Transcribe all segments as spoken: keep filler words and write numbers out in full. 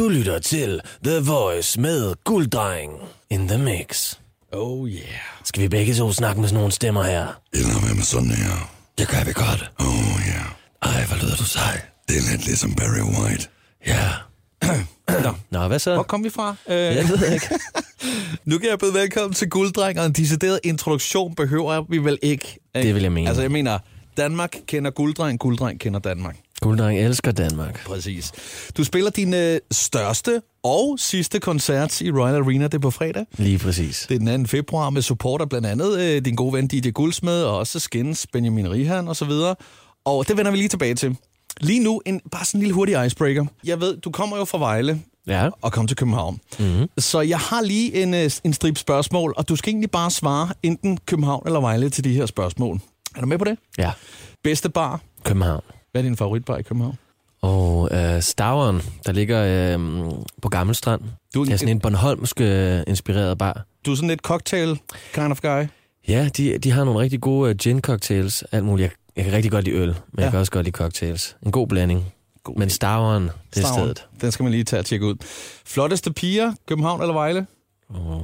Du lytter til The Voice med Gulddreng in the mix. Oh yeah. Skal vi begge to snakke med sådan nogle stemmer her? Eller hvad med sådan her? Det kan vi godt. Oh yeah. Ej, hvad lyder du sej. Det er lidt ligesom Barry White. Ja. Yeah. Nå. Nå, hvad så? Hvor kom vi fra? Øh... Jeg ved ikke. Nu kan jeg byde velkommen til Gulddreng, og en decideret introduktion behøver vi vel ikke? ikke? Det vil jeg mene. Altså, jeg mener, Danmark kender Gulddreng, Gulddreng kender Danmark. Gulddreng elsker Danmark. Præcis. Du spiller din øh, største og sidste koncert i Royal Arena, det er på fredag. Lige præcis. Det er den anden februar med supporter blandt andet øh, din gode ven D J Guldsmed, og også Skins, Benjamin Rihan og så videre. Og det vender vi lige tilbage til. Lige nu, en, bare sådan en lille hurtig icebreaker. Jeg ved, du kommer jo fra Vejle ja. og kommer til København. Mm-hmm. Så jeg har lige en, en strip spørgsmål, og du skal egentlig bare svare enten København eller Vejle til de her spørgsmål. Er du med på det? Ja. Bedste bar? København. Hvad er din favoritbar i København? Og øh, Stavren, der ligger øh, på Gammel Strand. Du er, det er sådan en bornholmsk øh, inspireret bar. Du er sådan lidt cocktail kind of guy? Ja, de, de har nogle rigtig gode øh, gin-cocktails, alt muligt. Jeg, jeg kan rigtig godt lide øl, men ja. jeg kan også godt lide cocktails. En god blanding. God. Men Stavren, det er stedet. Den skal man lige tage og tjekke ud. Flotteste piger, København eller Vejle? Oh.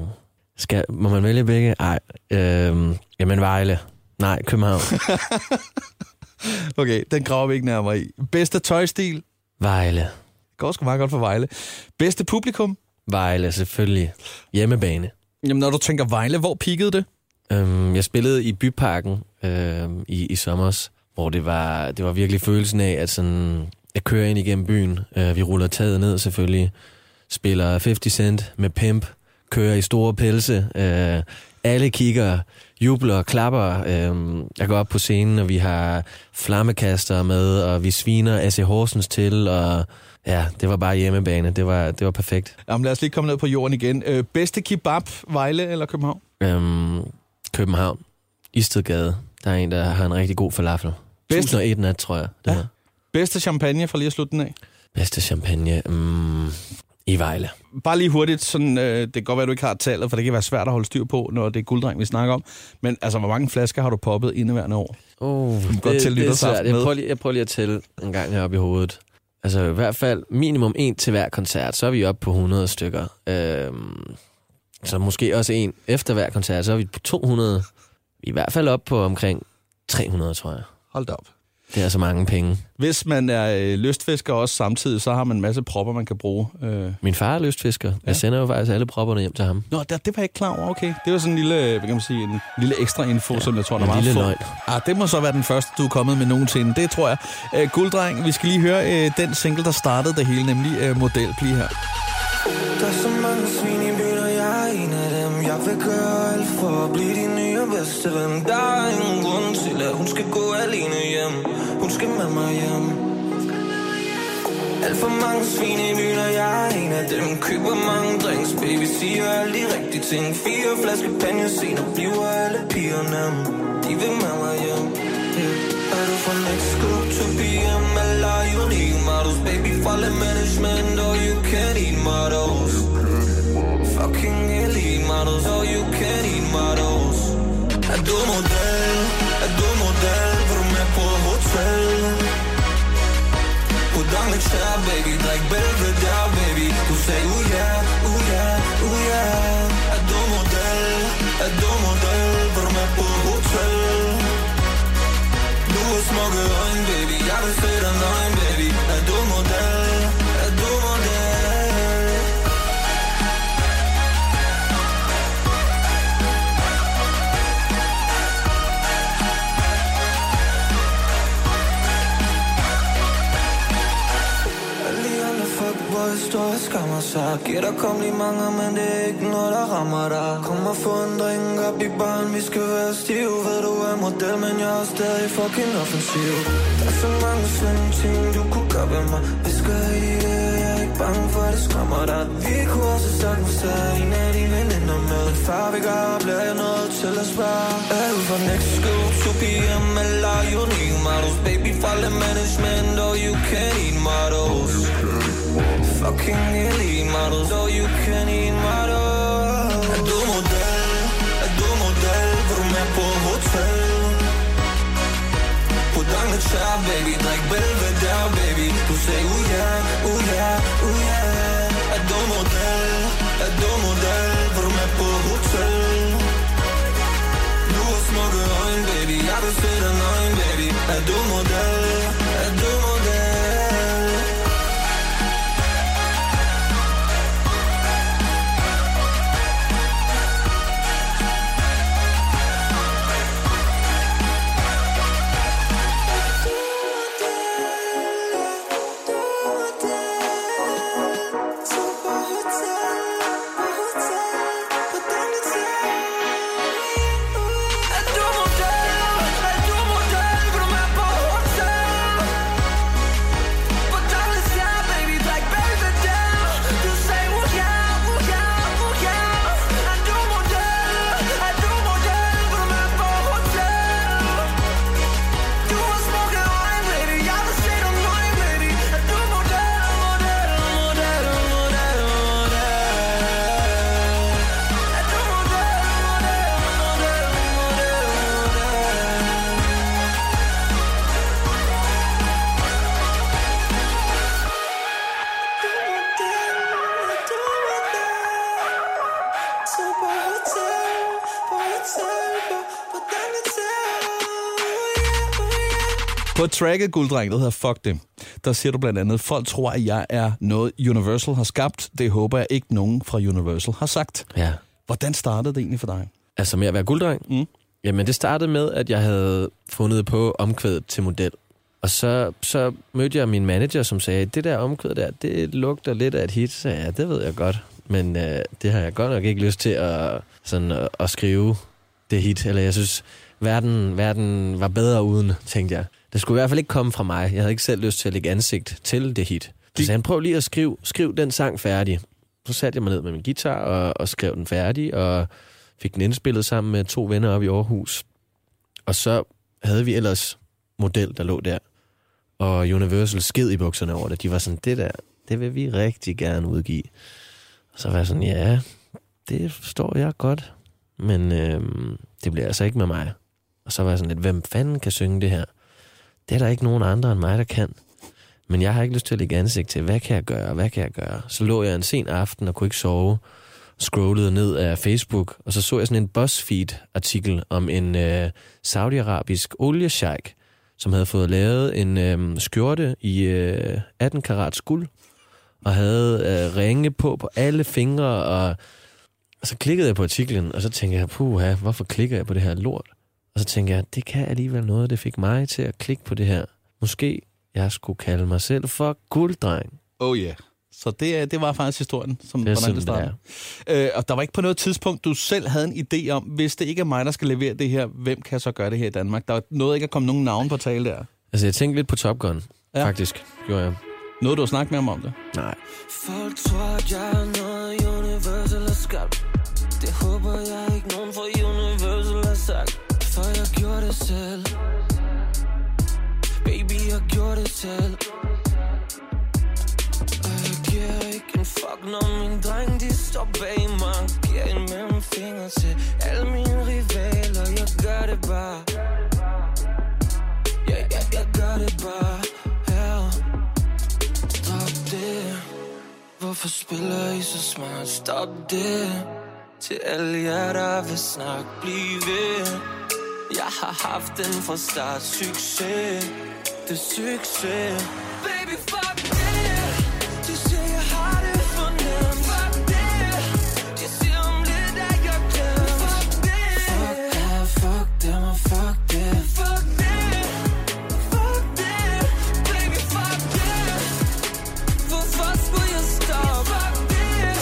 Skal, må man vælge begge? Ej, øh, jamen Vejle. Nej, København. Okay, den graver vi ikke nærmere i. Bedste tøjstil? Vejle. Det går sgu meget godt for Vejle. Bedste publikum? Vejle, selvfølgelig. Hjemmebane. Jamen, når du tænker Vejle, hvor peakede det? Øhm, jeg spillede i Byparken øhm, i, i sommers, hvor det var, det var virkelig følelsen af, at sådan, jeg kører ind igennem byen. Øh, vi ruller taget ned, selvfølgelig. Spiller halvtreds cent med pimp. Kører i store pelse. Øh, Alle kigger, jubler, klapper. Jeg går op på scenen, og vi har flammekaster med, og vi sviner A C Horsens til, og ja, det var bare hjemmebane. Det var, det var perfekt. Jamen, lad os lige komme ned på jorden igen. Øh, bedste kebab, Vejle eller København? Øhm, København. Istedgade. Der er en, der har en rigtig god falafel. Bedste... tusind og en nat, tror jeg. Det ja. Bedste champagne, for lige at slutte den af? Bedste champagne... Mm... i Vejle. Bare lige hurtigt, sådan, øh, det kan godt være, at du ikke har tallet, for det kan være svært at holde styr på, når det er Gulddreng, vi snakker om. Men altså, hvor mange flasker har du poppet indeværende år? Oh, du det, godt tælle det er svært. Jeg prøver, lige, jeg prøver lige at tælle en gang heroppe i hovedet. Altså i hvert fald minimum en til hver koncert, så er vi oppe på hundrede stykker. Øhm, så måske også en efter hver koncert, så er vi på to hundrede. I hvert fald oppe på omkring tre hundrede, tror jeg. Hold da op. Det er så mange penge. Hvis man er øh, lystfisker også samtidig, så har man en masse propper, man kan bruge. Øh... Min far er lystfisker. Ja. Jeg sender jo faktisk alle propperne hjem til ham. Nå, det, det var jeg ikke klar over. Okay. Det var sådan en lille, hvad kan man sige, en lille ekstra info, ja, som jeg tror, der var meget få. Ah, det må så være den første, du er kommet med nogensinde. Det tror jeg. Æh, Gulddreng, vi skal lige høre øh, den single, der startede det hele, nemlig øh, Model. Bliv her. Der er så mange svin i byen, og jeg er en af dem. Jeg vil gøre alt for at blive din nye bedste ven. Der er ingen grund til, at hun skal gå alene hjem. Hun skal med mig hjem. Alt for mange svin i byen, og jeg er en af dem. Køber mange drinks, baby, siger alle de rigtige ting. Fire flasker panje, senere bliver alle pigerne. De vil med mig hjem. Er du fra next group to B M, eller er you need models? Baby, follow management, or you can't eat models. Fucking elite models, or you can't eat models. Er du model? Er du model? Vil du med på hotel? Hvordan vil jeg, baby? Like Belvedere, baby. Du sagde, oh yeah, oh yeah, oh yeah. Er du model? Er du model? Vil du med på hotel? Smukke øjne, baby, jeg vil se dig nøgen, baby. Er du model? Er du model? Alle de andre fuckboys står og skammer sig. Giver dig komplimenter, men det er ikke noget, der rammer dig. Kom og få en drink op i baren, vi skal være stiv. Ved du er model, men jeg er stadig fucking offensiv. Der er så mange slemme ting, du kunne gøre ved mig. Vi skal i det, jeg er ikke bange for, det skræmmer dig. Vi kunne også sagtens have en af de veninder med. Far vil gøre, bliver jeg nødt til at spørge. Er du for next school to P M, eller er you need models? Baby, follow management, or you can't eat models. Fucking elite models, or you can't eat models. Er du model? Er du model? Vil du med på hotel? Hvordan vil jeg, baby? Like Belvedere, baby. Du sagde, oh yeah, oh yeah, oh yeah. Er du model? Er du model? På tracket Gulddreng, der hedder Fuck Dem, der siger du blandt andet, folk tror, at jeg er noget, Universal har skabt. Det håber jeg ikke, nogen fra Universal har sagt. Ja. Hvordan startede det egentlig for dig? Altså med at være gulddreng? Mm. Jamen det startede med, at jeg havde fundet på omkvædet til model. Og så, så mødte jeg min manager, som sagde, det der omkvæd der, det lugter lidt af et hit. Så ja, det ved jeg godt. Men øh, det har jeg godt nok ikke lyst til at, sådan, at, at skrive det hit. Eller jeg synes, verden, verden var bedre uden, tænkte jeg. Det skulle i hvert fald ikke komme fra mig. Jeg havde ikke selv lyst til at lægge ansigt til det hit. Så sagde han, prøv lige at skrive, skriv den sang færdig. Så satte jeg mig ned med min guitar og, og skrev den færdig, og fik den indspillet sammen med to venner op i Aarhus. Og så havde vi ellers model, der lå der. Og Universal sked i bukserne over det. De var sådan, det der, det vil vi rigtig gerne udgive. Og så var jeg sådan, ja, det forstår jeg godt. Men øhm, det bliver altså ikke med mig. Og så var jeg sådan lidt, hvem fanden kan synge det her? Det er der ikke nogen andre end mig, der kan. Men jeg har ikke lyst til at lægge ansigt til, hvad kan jeg gøre, hvad kan jeg gøre? Så lå jeg en sen aften og kunne ikke sove. Scrollede ned af Facebook, og så så jeg sådan en BuzzFeed-artikel om en øh, saudiarabisk oliesheik, som havde fået lavet en øh, skjorte i øh, atten karats guld, og havde øh, ringe på på alle fingre, og, og så klikkede jeg på artiklen, og så tænkte jeg, puha, hvorfor klikker jeg på det her lort? Og så tænkte jeg, det kan alligevel noget, det fik mig til at klikke på det her. Måske jeg skulle kalde mig selv for gulddreng. Oh yeah. Så det, det var faktisk historien, som det hvordan det startede. Øh, og der var ikke på noget tidspunkt, du selv havde en idé om, hvis det ikke er mig, der skal levere det her, hvem kan så gøre det her i Danmark? Der var noget ikke at komme nogen navn på tale der. Altså jeg tænkte lidt på Top Gun, ja. Faktisk. Jo, ja. Noget du har snakket med ham om det? Nej. Folk tror, at jeg er noget Universal har skabt. Det håber jeg ikke nogen fra Universal har sagt. For jeg gjorde det selv. Baby, jeg gjorde det selv. Og jeg giver ikke en fuck, når mine drenge, de står bag mig. Giver en mellem fingre til alle mine rivaler. Jeg gør det bare. Ja, ja, jeg gør det bare. Hell, stop det. Hvorfor spiller I så smart? Stop det. Til alle jer, der vil snakke, bliv ved. Jeg har haft den fra start. Succes, det er succes. Baby, fuck det. De siger, jeg har det for nemt. Fuck det. De siger om lidt, at jeg glemt. Fuck det. Fuck det, fuck dem og fuck det. Fuck det, fuck det. Baby, fuck det. Hvorfor skulle jeg stoppe? Fuck det.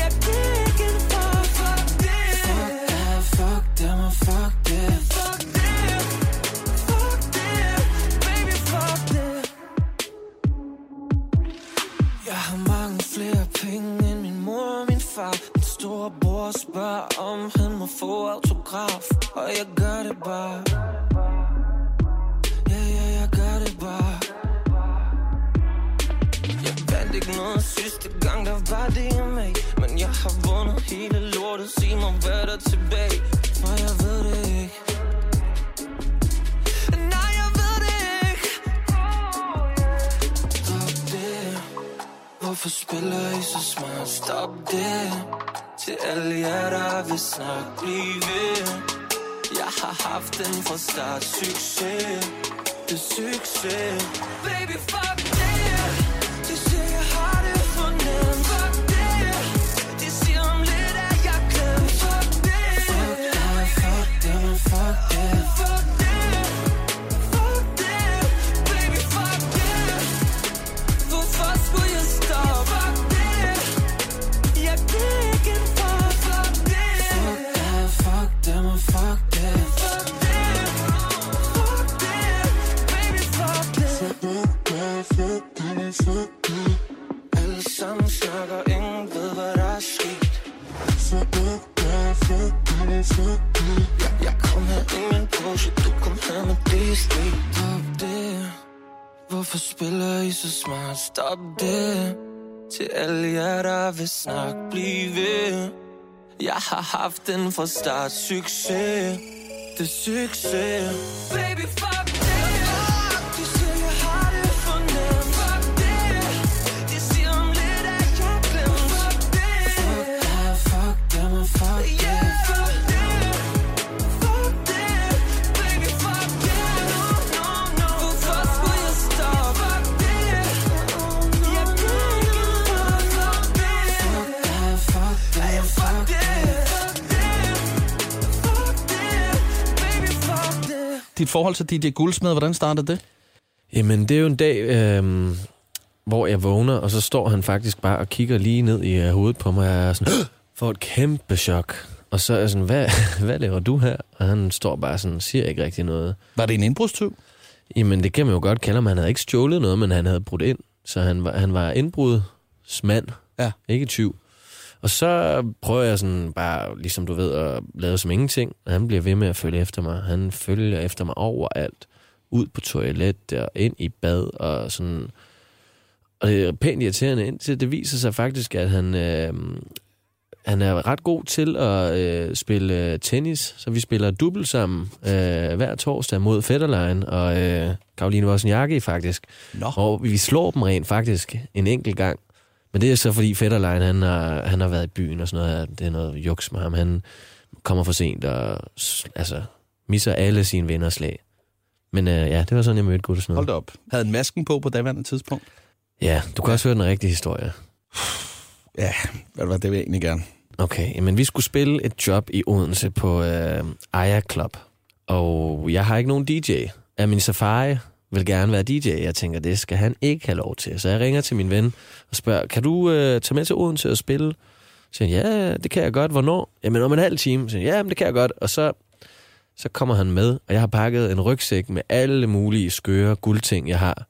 Jeg gik ikke en fuck. Fuck det. Fuck det, fuck dem og fuck det. Storebror spørger om han må få autograf. Og jeg gør det bare. Ja, ja, jeg gør det bare. Jeg vandt ikke noget sidste gang, der var D M A. Men jeg har vundet hele lortet, sig mig hvad der er tilbage. For jeg ved det ikke. Nej, jeg ved det ikke. Stop det. Hvorfor spiller I så smart? Stop det. Til alle jer, der vil snakke, bliv ved. Jeg har haft den fra start. Succes, det er succes. Baby, fuck det. De siger, jeg har det fornemt. Fuck det. De siger om lidt, at jeg glem. Fuck det. Fuck det, fuck det, fuck det. Fuck det, fuck det. Baby, fuck det. Hvorfor skulle jeg stoppe? Fuck det. Jeg gik ikke for. Fuck det. Fuck det, fuck det, fuck det. Fuck det, fuck det. Baby, fuck det. Fuck det, fuck det. Alle sammen snakker, ingen ved, hvad der er sket. Jeg kom her i min Porsche, du kom her med det sted. Stop det. Hvorfor spiller I så smart? Stop det. Til alle jer, der vil snakke, bliv ved. Jeg har haft den fra start. Succes, det er succes. Baby, fuck det. Fuck yeah, yeah, fuck that, fuck that, baby, fuck that, no, no, no, hvorfor skulle jeg stoppe? Fuck that, jeg kan ikke stoppe, fuck that, fuck that, fuck that, fuck that, fuck that, baby, fuck that. Dit forhold til D J Guldsmed, hvordan startede det? Jamen, det er jo en dag, øh, hvor jeg vågner, og så står han faktisk bare og kigger lige ned i uh, hovedet på mig, og jeg er sådan... får et kæmpe chok. Og så er jeg sådan, hvad, hvad laver du her? Og han står bare sådan, siger ikke rigtig noget. Var det en indbrudstyv? Jamen, det kan man jo godt kalde ham. Han havde ikke stjålet noget, men han havde brudt ind. Så han var, han var indbrudsmand. Ja. Ikke tyv. Og så prøver jeg sådan bare, ligesom du ved, at lave som ingenting. Og han bliver ved med at følge efter mig. Han følger efter mig overalt. Ud på toilet og ind i bad og sådan. Og det er pænt irriterende, indtil det viser sig faktisk, at han... Øh, Han er ret god til at øh, spille øh, tennis, så vi spiller dubbel sammen øh, hver torsdag mod Fætterlein og øh, Caroline Wozniacki faktisk. Nå. Og vi slår dem rent faktisk en enkelt gang. Men det er så fordi Fætterlein, han har, han har været i byen og sådan noget. Det er noget juks med ham. Han kommer for sent og altså, misser alle sine venners slag. Men øh, ja, det var sådan, jeg mødte Guldsmed. Hold da op. Havde han masken på på daværende tidspunkt? Ja, du kan også høre den rigtige historie. Ja, det var det, vi egentlig gerne. Okay, men vi skulle spille et job i Odense på øh, Aya Club. Og jeg har ikke nogen D J. Ja, min Safari vil gerne være D J. Jeg tænker, det skal han ikke have lov til. Så jeg ringer til min ven og spørger, kan du øh, tage med til Odense og spille? Så jeg, ja, det kan jeg godt. Hvornår? Jamen om en halv time. Så jeg, ja, men det kan jeg godt. Og så, så kommer han med, og jeg har pakket en rygsæk med alle mulige skøre guldting, jeg har,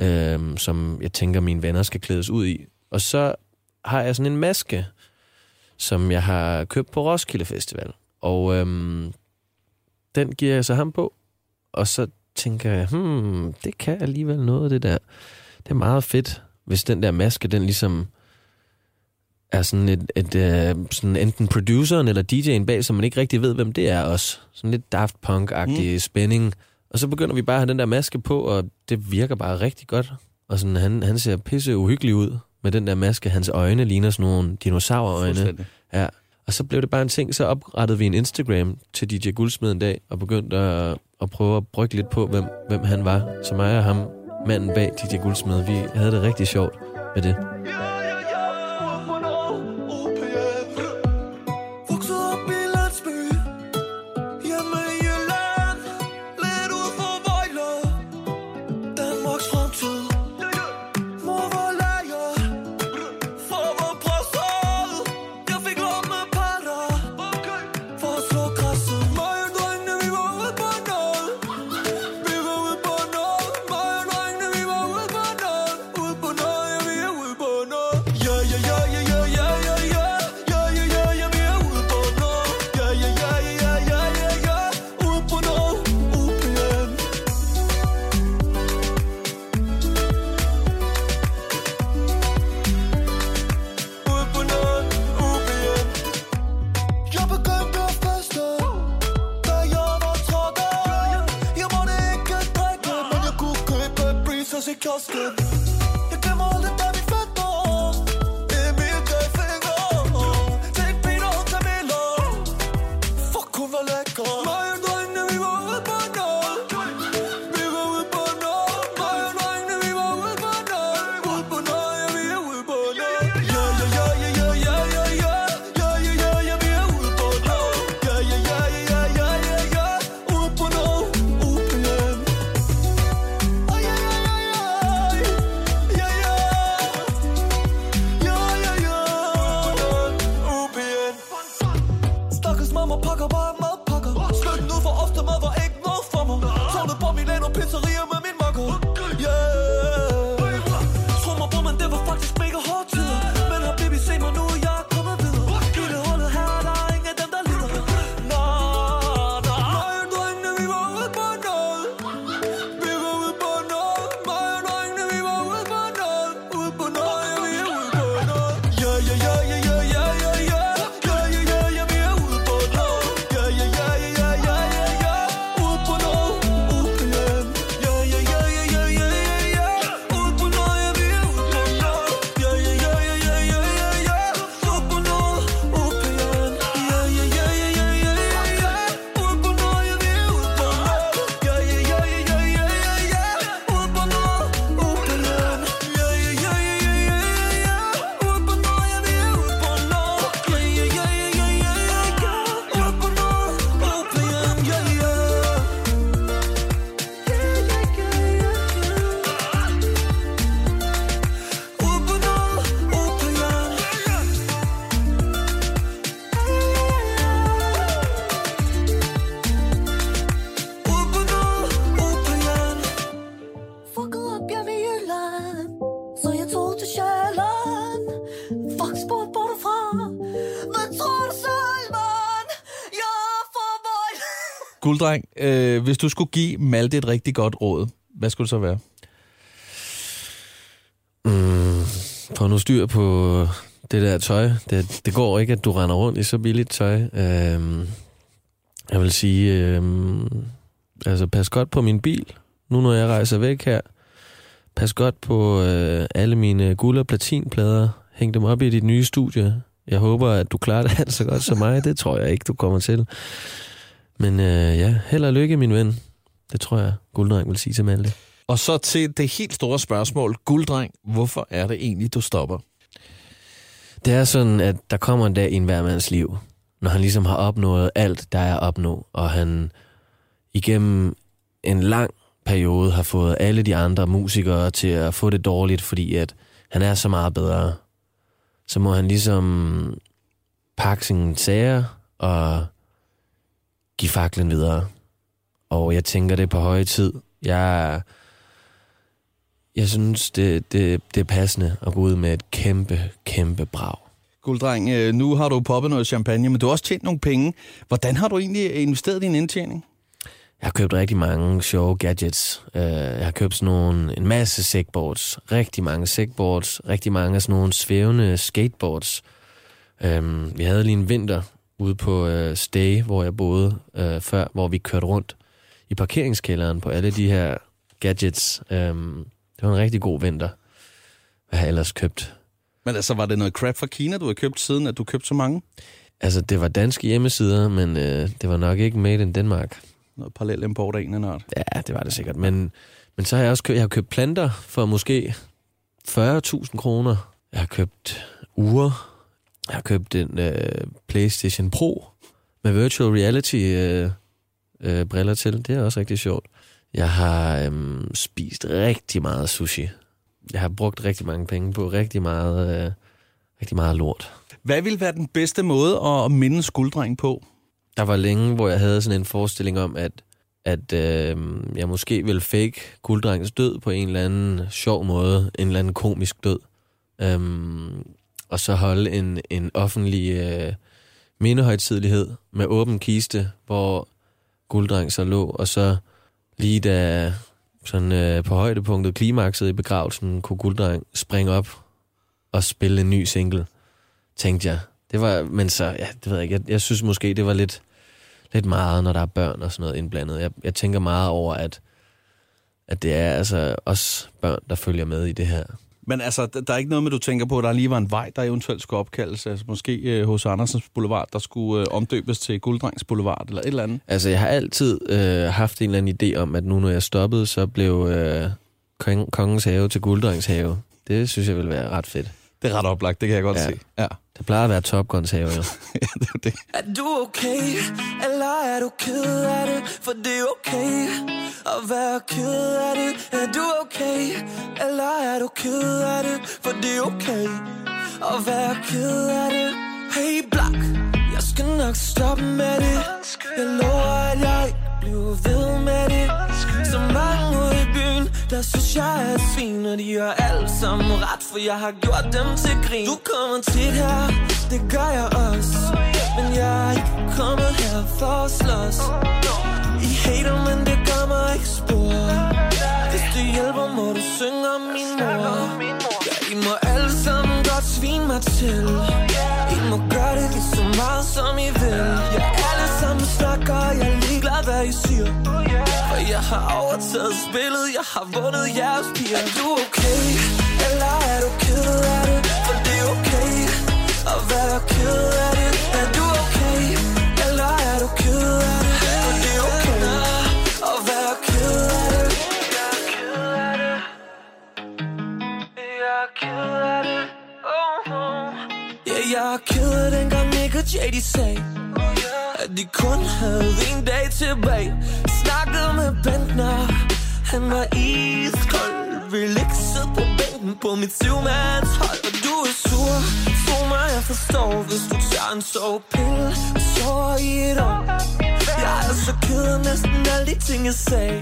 øh, som jeg tænker, mine venner skal klædes ud i. Og så... har jeg sådan en maske, som jeg har købt på Roskilde Festival. Og øhm, den giver jeg så ham på. Og så tænker jeg, hmm, det kan alligevel noget, det der. Det er meget fedt, hvis den der maske, den ligesom er sådan et, et øh, sådan enten produceren eller D J'en bag, så man ikke rigtig ved, hvem det er også. Sådan lidt Daft Punk-agtig mm. spænding. Og så begynder vi bare at have den der maske på, og det virker bare rigtig godt. Og sådan, han, han ser pisse uhyggelig ud. Med den der maske, hans øjne ligner sådan nogle dinosaurøjne. Ja. Og så blev det bare en ting, så oprettede vi en Instagram til D J Guldsmed en dag, og begyndte at, at prøve at brygge lidt på, hvem, hvem han var. Så mig og ham, manden bag D J Guldsmed, vi havde det rigtig sjovt med det. Jeg glemmer aldrig, da vi fandt mig. Det Gulddreng, øh, hvis du skulle give Malte et rigtig godt råd, hvad skulle det så være? Mm, få nu styr på det der tøj. Det, det går ikke, at du render rundt i så billigt tøj. Øhm, jeg vil sige, øhm, altså pas godt på min bil, nu når jeg rejser væk her. Pas godt på øh, alle mine guld- og platinplader. Hæng dem op i dit nye studie. Jeg håber, at du klarer det alt så godt som mig. Det tror jeg ikke, du kommer til. Men øh, ja, held og lykke, min ven. Det tror jeg, Gulddreng vil sige til Malte. Og så til det helt store spørgsmål. Gulddreng, hvorfor er det egentlig, du stopper? Det er sådan, at der kommer en dag i en hvermands liv, når han ligesom har opnået alt, der er at opnå, og han igennem en lang periode har fået alle de andre musikere til at få det dårligt, fordi at han er så meget bedre. Så må han ligesom pakke sine sager og give faklen videre. Og jeg tænker, det er på høje tid. Jeg, jeg synes, det, det, det er passende at gå ud med et kæmpe, kæmpe brag. Gulddreng, nu har du poppet noget champagne, men du har også tjent nogle penge. Hvordan har du egentlig investeret din indtjening? Jeg har købt rigtig mange sjove gadgets. Jeg har købt sådan nogle, en masse segboards, rigtig mange segboards, rigtig mange sådan nogle svævende skateboards. Vi havde lige en vinter ude på Stay, hvor jeg boede før, hvor vi kørte rundt i parkeringskælderen på alle de her gadgets. Det var en rigtig god vinter. Hvad har jeg ellers købt? Men altså, var det noget crap fra Kina, du havde købt, siden at du købte så mange? Altså, det var danske hjemmesider, men øh, det var nok ikke made in Denmark. Noget parallel import af en eller anden. Ja, det var det sikkert. Men, men så har jeg også købt, jeg har købt planter for måske fyrre tusind kroner. Jeg har købt ure. Jeg har købt en øh, PlayStation Pro med virtual reality øh, øh, briller til. Det er også rigtig sjovt. Jeg har øh, spist rigtig meget sushi. Jeg har brugt rigtig mange penge på rigtig meget, øh, rigtig meget lort. Hvad ville være den bedste måde at minde Gulddreng på? Der var længe, hvor jeg havde sådan en forestilling om, at, at øh, jeg måske ville fake Gulddrengens død på en eller anden sjov måde, en eller anden komisk død, øhm, og så holde en, en offentlig øh, mindehøjtidelighed med åben kiste, hvor Gulddreng så lå, og så lige da sådan, øh, på højdepunktet klimakset i begravelsen, kunne Gulddreng springe op og spille en ny single, tænkte jeg. Det var, men så, ja, det ved jeg ikke, jeg, jeg synes måske, det var lidt, lidt meget, når der er børn og sådan noget indblandet. Jeg, jeg tænker meget over, at, at det er altså os børn, der følger med i det her. Men altså, der er ikke noget med, du tænker på, at der lige var en vej, der eventuelt skulle opkaldes, altså måske H C. Andersens Boulevard, der skulle øh, omdøbes til Gulddrengs Boulevard eller et eller andet? Altså, jeg har altid øh, haft en eller anden idé om, at nu når jeg stoppede, så blev øh, Kong, Kongens Have til Gulddrengs Have. Det synes jeg ville være ret fedt. Det er ret oplagt, det kan jeg godt ja. se. Ja. Det plejer at være Top Guns have, jo. Ja, det er det. Er du okay, eller er du ked af det? For det er okay at være ked af det. Er du okay, eller er du ked af det? For det er okay at være ked af det. Hey, Blak, jeg skal nok stoppe med det. Jeg lover, at jeg bliver ved med det. Så mange ude i byen, der synes jeg er svin, og de gør alt sammen ret, for jeg har gjort dem til grin. Du kommer tit her, det gør jeg også, men jeg er ikke kommet her for at slås. I hater, men det gør mig ikke spor. Hvis du hjælper, må du synge om min mor. Ja, I må alle sammen godt svine mig til. I må gøre det lige så meget, som I vil. Jeg ja, alle sammen snakker, jeg er ligeglad, hvad I siger. For jeg har overtaget spillet, jeg har vundet jeres piger. Er du okay, eller er du ked af det? For det er okay at være ked af det. Er du okay, eller er du ked af det? For det er okay at være ked af det. Jeg er ked af det. Jeg er ked af det. Ja, jeg er ked af dengang Nick og J D sagde, at de kun havde en dag tilbage. Snakkede med Bentner, han var iskold. Ville ikke sidde på bænken på mit syvmandshold. Og du er sur, tro mig, jeg forstår. Hvis du tager en sovepille og sover i et år. Jeg er så ked af næsten alle de ting, jeg sagde.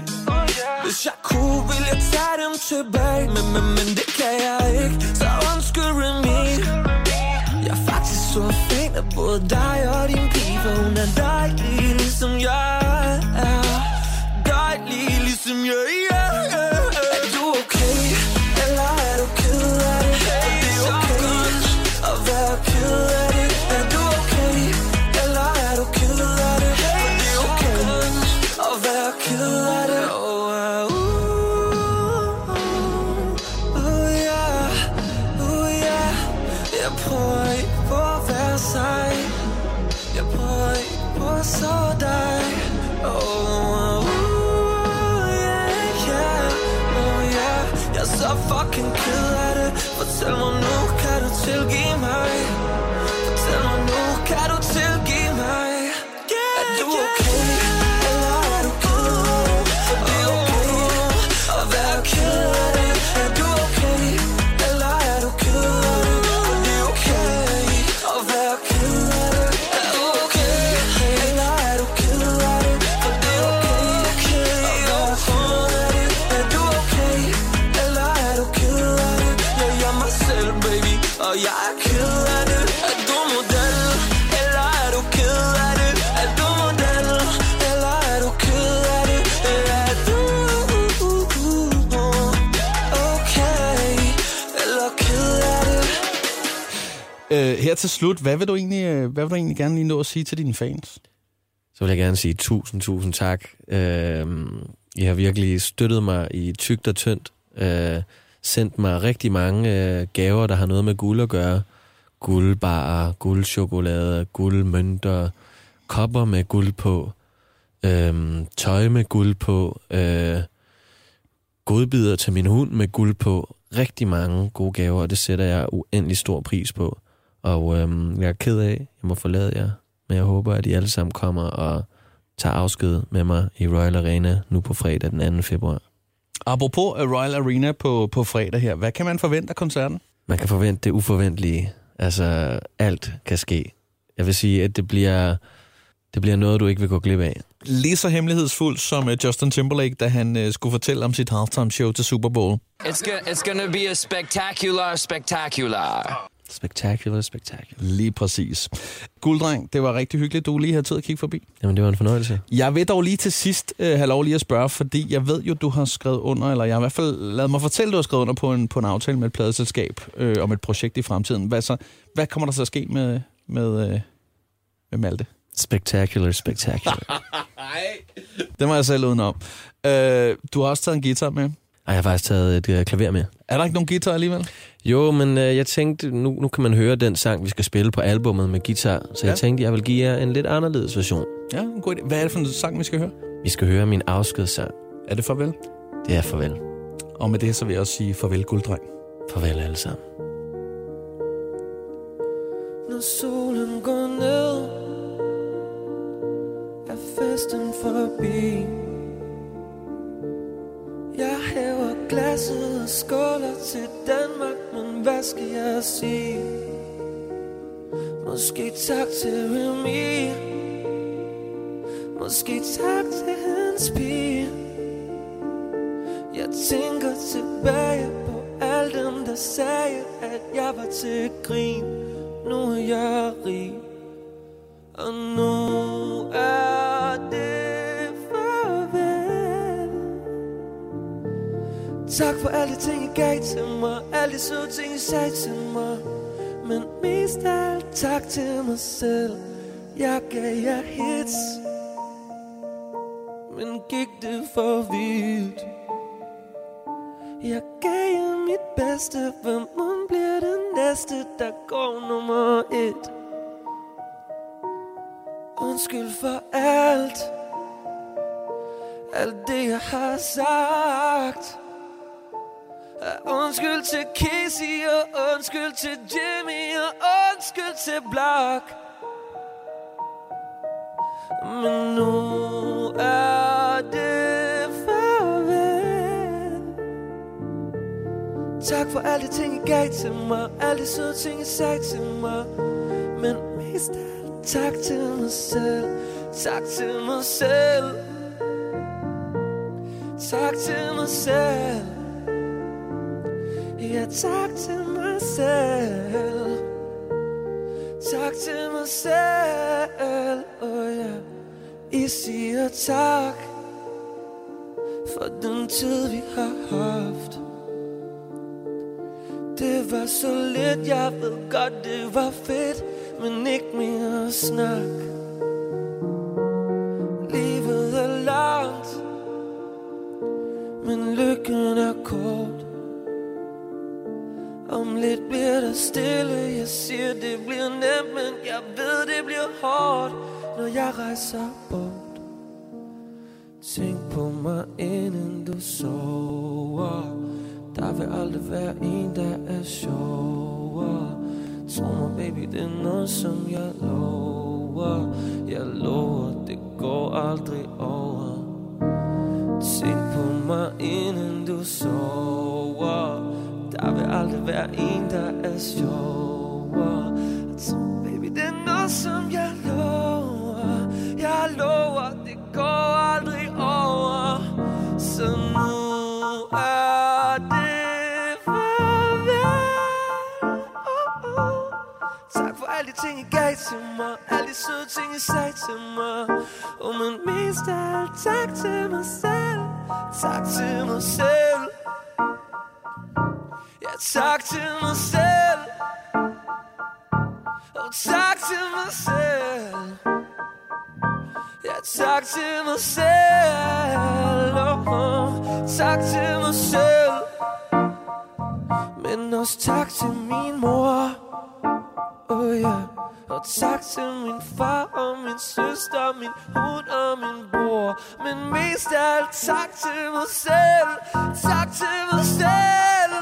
Hvis jeg kunne, ville jeg tage dem tilbage. Men, men, men det kan jeg ikke, så undskyld Remy. Jeg er faktisk så fan af både dig og din pige, for hun er dig lige ligesom jeg er. lige ligesom jeg er. Er du okay, eller er du ked af det? Er det okay at være ked af det? Er du okay, eller er du ked af det? Er det okay at være ked af det? Oh yeah, oh yeah. Jeg prøver ikke på at være sej. Jeg prøver ikke på at sove dig. Oh, oh, yeah, yeah, oh, yeah. Jeg er så fucking ked af det. Fortæl mig nu, kan du tilgive mig? Fortæl mig nu, kan du tilgive mig? Yeah, er du okay, yeah, eller er du ked af det? Er det okay at være ked af det? Er du okay, eller er du ked af det? Er det okay at være ked af det? Er du okay, eller er du ked af det? Og jeg er ked af det. Er du model, eller er du ked af det? Er du model, eller er du ked af det? Er du okay, eller ked af det? Øh, her til slut, hvad vil, du egentlig, hvad vil du egentlig gerne lige nå at sige til dine fans? Så vil jeg gerne sige tusind, tusind tak. Øh, I har virkelig støttet mig i tykt og tyndt. Øh, sendt mig rigtig mange øh, gaver, der har noget med guld at gøre. Guldbarer, guldchokolade, guldmønter, kopper med guld på, øh, tøj med guld på, øh, godbidder til min hund med guld på. Rigtig mange gode gaver, og det sætter jeg uendelig stor pris på. Og øh, jeg er ked af, jeg må forlade jer, men jeg håber, at I alle sammen kommer og tager afsked med mig i Royal Arena nu på fredag den anden februar. Apropos Royal Arena på, på fredag her, hvad kan man forvente af koncerten? Man kan forvente det uforventelige. Altså, alt kan ske. Jeg vil sige, at det bliver, det bliver noget, du ikke vil gå glip af. Lige så hemmelighedsfuldt som Justin Timberlake, da han skulle fortælle om sit halftime show til Super Bowl. It's gonna, it's gonna be a spectacular, spectacular. Spectacular, spectacular. Lige præcis. Gulddreng, det var rigtig hyggeligt, du lige havde tid at kigge forbi. Jamen, det var en fornøjelse. Jeg vil dog lige til sidst øh, have lov lige at spørge, fordi jeg ved jo, du har skrevet under, eller jeg har i hvert fald ladet mig fortælle, du har skrevet under på en, på en aftale med et pladeselskab øh, om et projekt i fremtiden. Hvad, så, hvad kommer der så at ske med, med, øh, med Malte? Spectacular, spectacular. Det var jeg selv udenom. Øh, du har også taget en guitar med. Ej, jeg har faktisk taget et øh, klaver med. Er der ikke nogen guitar alligevel? Jo, men øh, jeg tænkte, nu, nu kan man høre den sang, vi skal spille på albummet med guitar. Så ja. Jeg tænkte, jeg vil give jer en lidt anderledes version. Ja, en god idé. Hvad er det for en sang, vi skal høre? Vi skal høre min afskedssang. Er det farvel? Det er farvel. Og med det så vil jeg også sige farvel, gulddreng. Farvel alle sammen. Når solen går ned, er festen forbi. Jeg hæver glasset og skåler til Danmark, men hvad skal jeg sige? Måske tak til Remy. Måske tak til hans pige. Jeg tænker tilbage på alle dem, der sagde, at jeg var til grin. Nu er jeg rig, og nu er det. Tak for alle de ting, I gav til mig. Alle de søde ting, I sagde til mig. Men mest af alt tak til mig selv. Jeg gav jer hits, men gik det for vidt. Jeg gav jer mit bedste. Hvem mon bliver det næste, der går nummer et? Undskyld for alt, alt det jeg har sagt. Undskyld til Casey, og undskyld til Jimmy, og undskyld til Block. Men nu er det farvel. Tak for alle de ting, I gav til mig. Alle de søde ting, I sagde til mig. Men mest af alt tak til mig selv. Tak til mig selv. Tak til mig selv. Ja, tak til mig selv. Tak til mig selv. Og oh, ja, I siger tak. for den tid vi har haft. Det var så lidt, jeg ved godt det var fedt, men ikke mere snak. Livet er langt, men lykken er kort. Om lidt bliver der stille, jeg siger det bliver nemt, men jeg ved det bliver hårdt, når jeg rejser bort. Tænk på mig inden du sover. Der vil aldrig være en, der er sjovere. Tro mig baby, det er noget som jeg lover. Jeg lover, det går aldrig over. Tænk på mig inden du sover. Der vil aldrig være en, der er sjovere. Tro mig baby, det er noget som jeg lover. Jeg lover, det går aldrig over. Så nu er det. Tak for alle de ting, I gav til mig. Alle de søde ting, I sagde til mig. Og men mest af alt, tak til mig selv. Tak til mig selv. Ja, tak til mig selv. Og tak til mig selv. Ja, tak til mig selv. Og tak til mig selv. Men også tak til min mor. Oh yeah. Og tak til min far og min søster, min hund og min bror. Men mest af alt tak til mig selv. Tak til mig selv.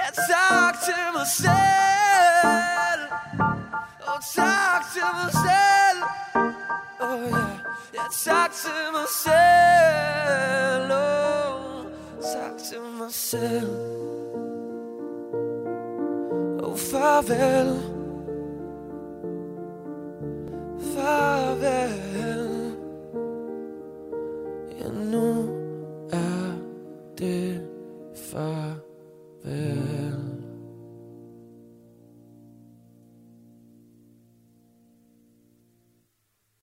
Ja, tak til mig selv. Og tak til mig selv. Oh yeah. Ja, tak til mig selv. Oh, tak til mig selv. Oh, farvel, farvel. Ja, nu er det farvel.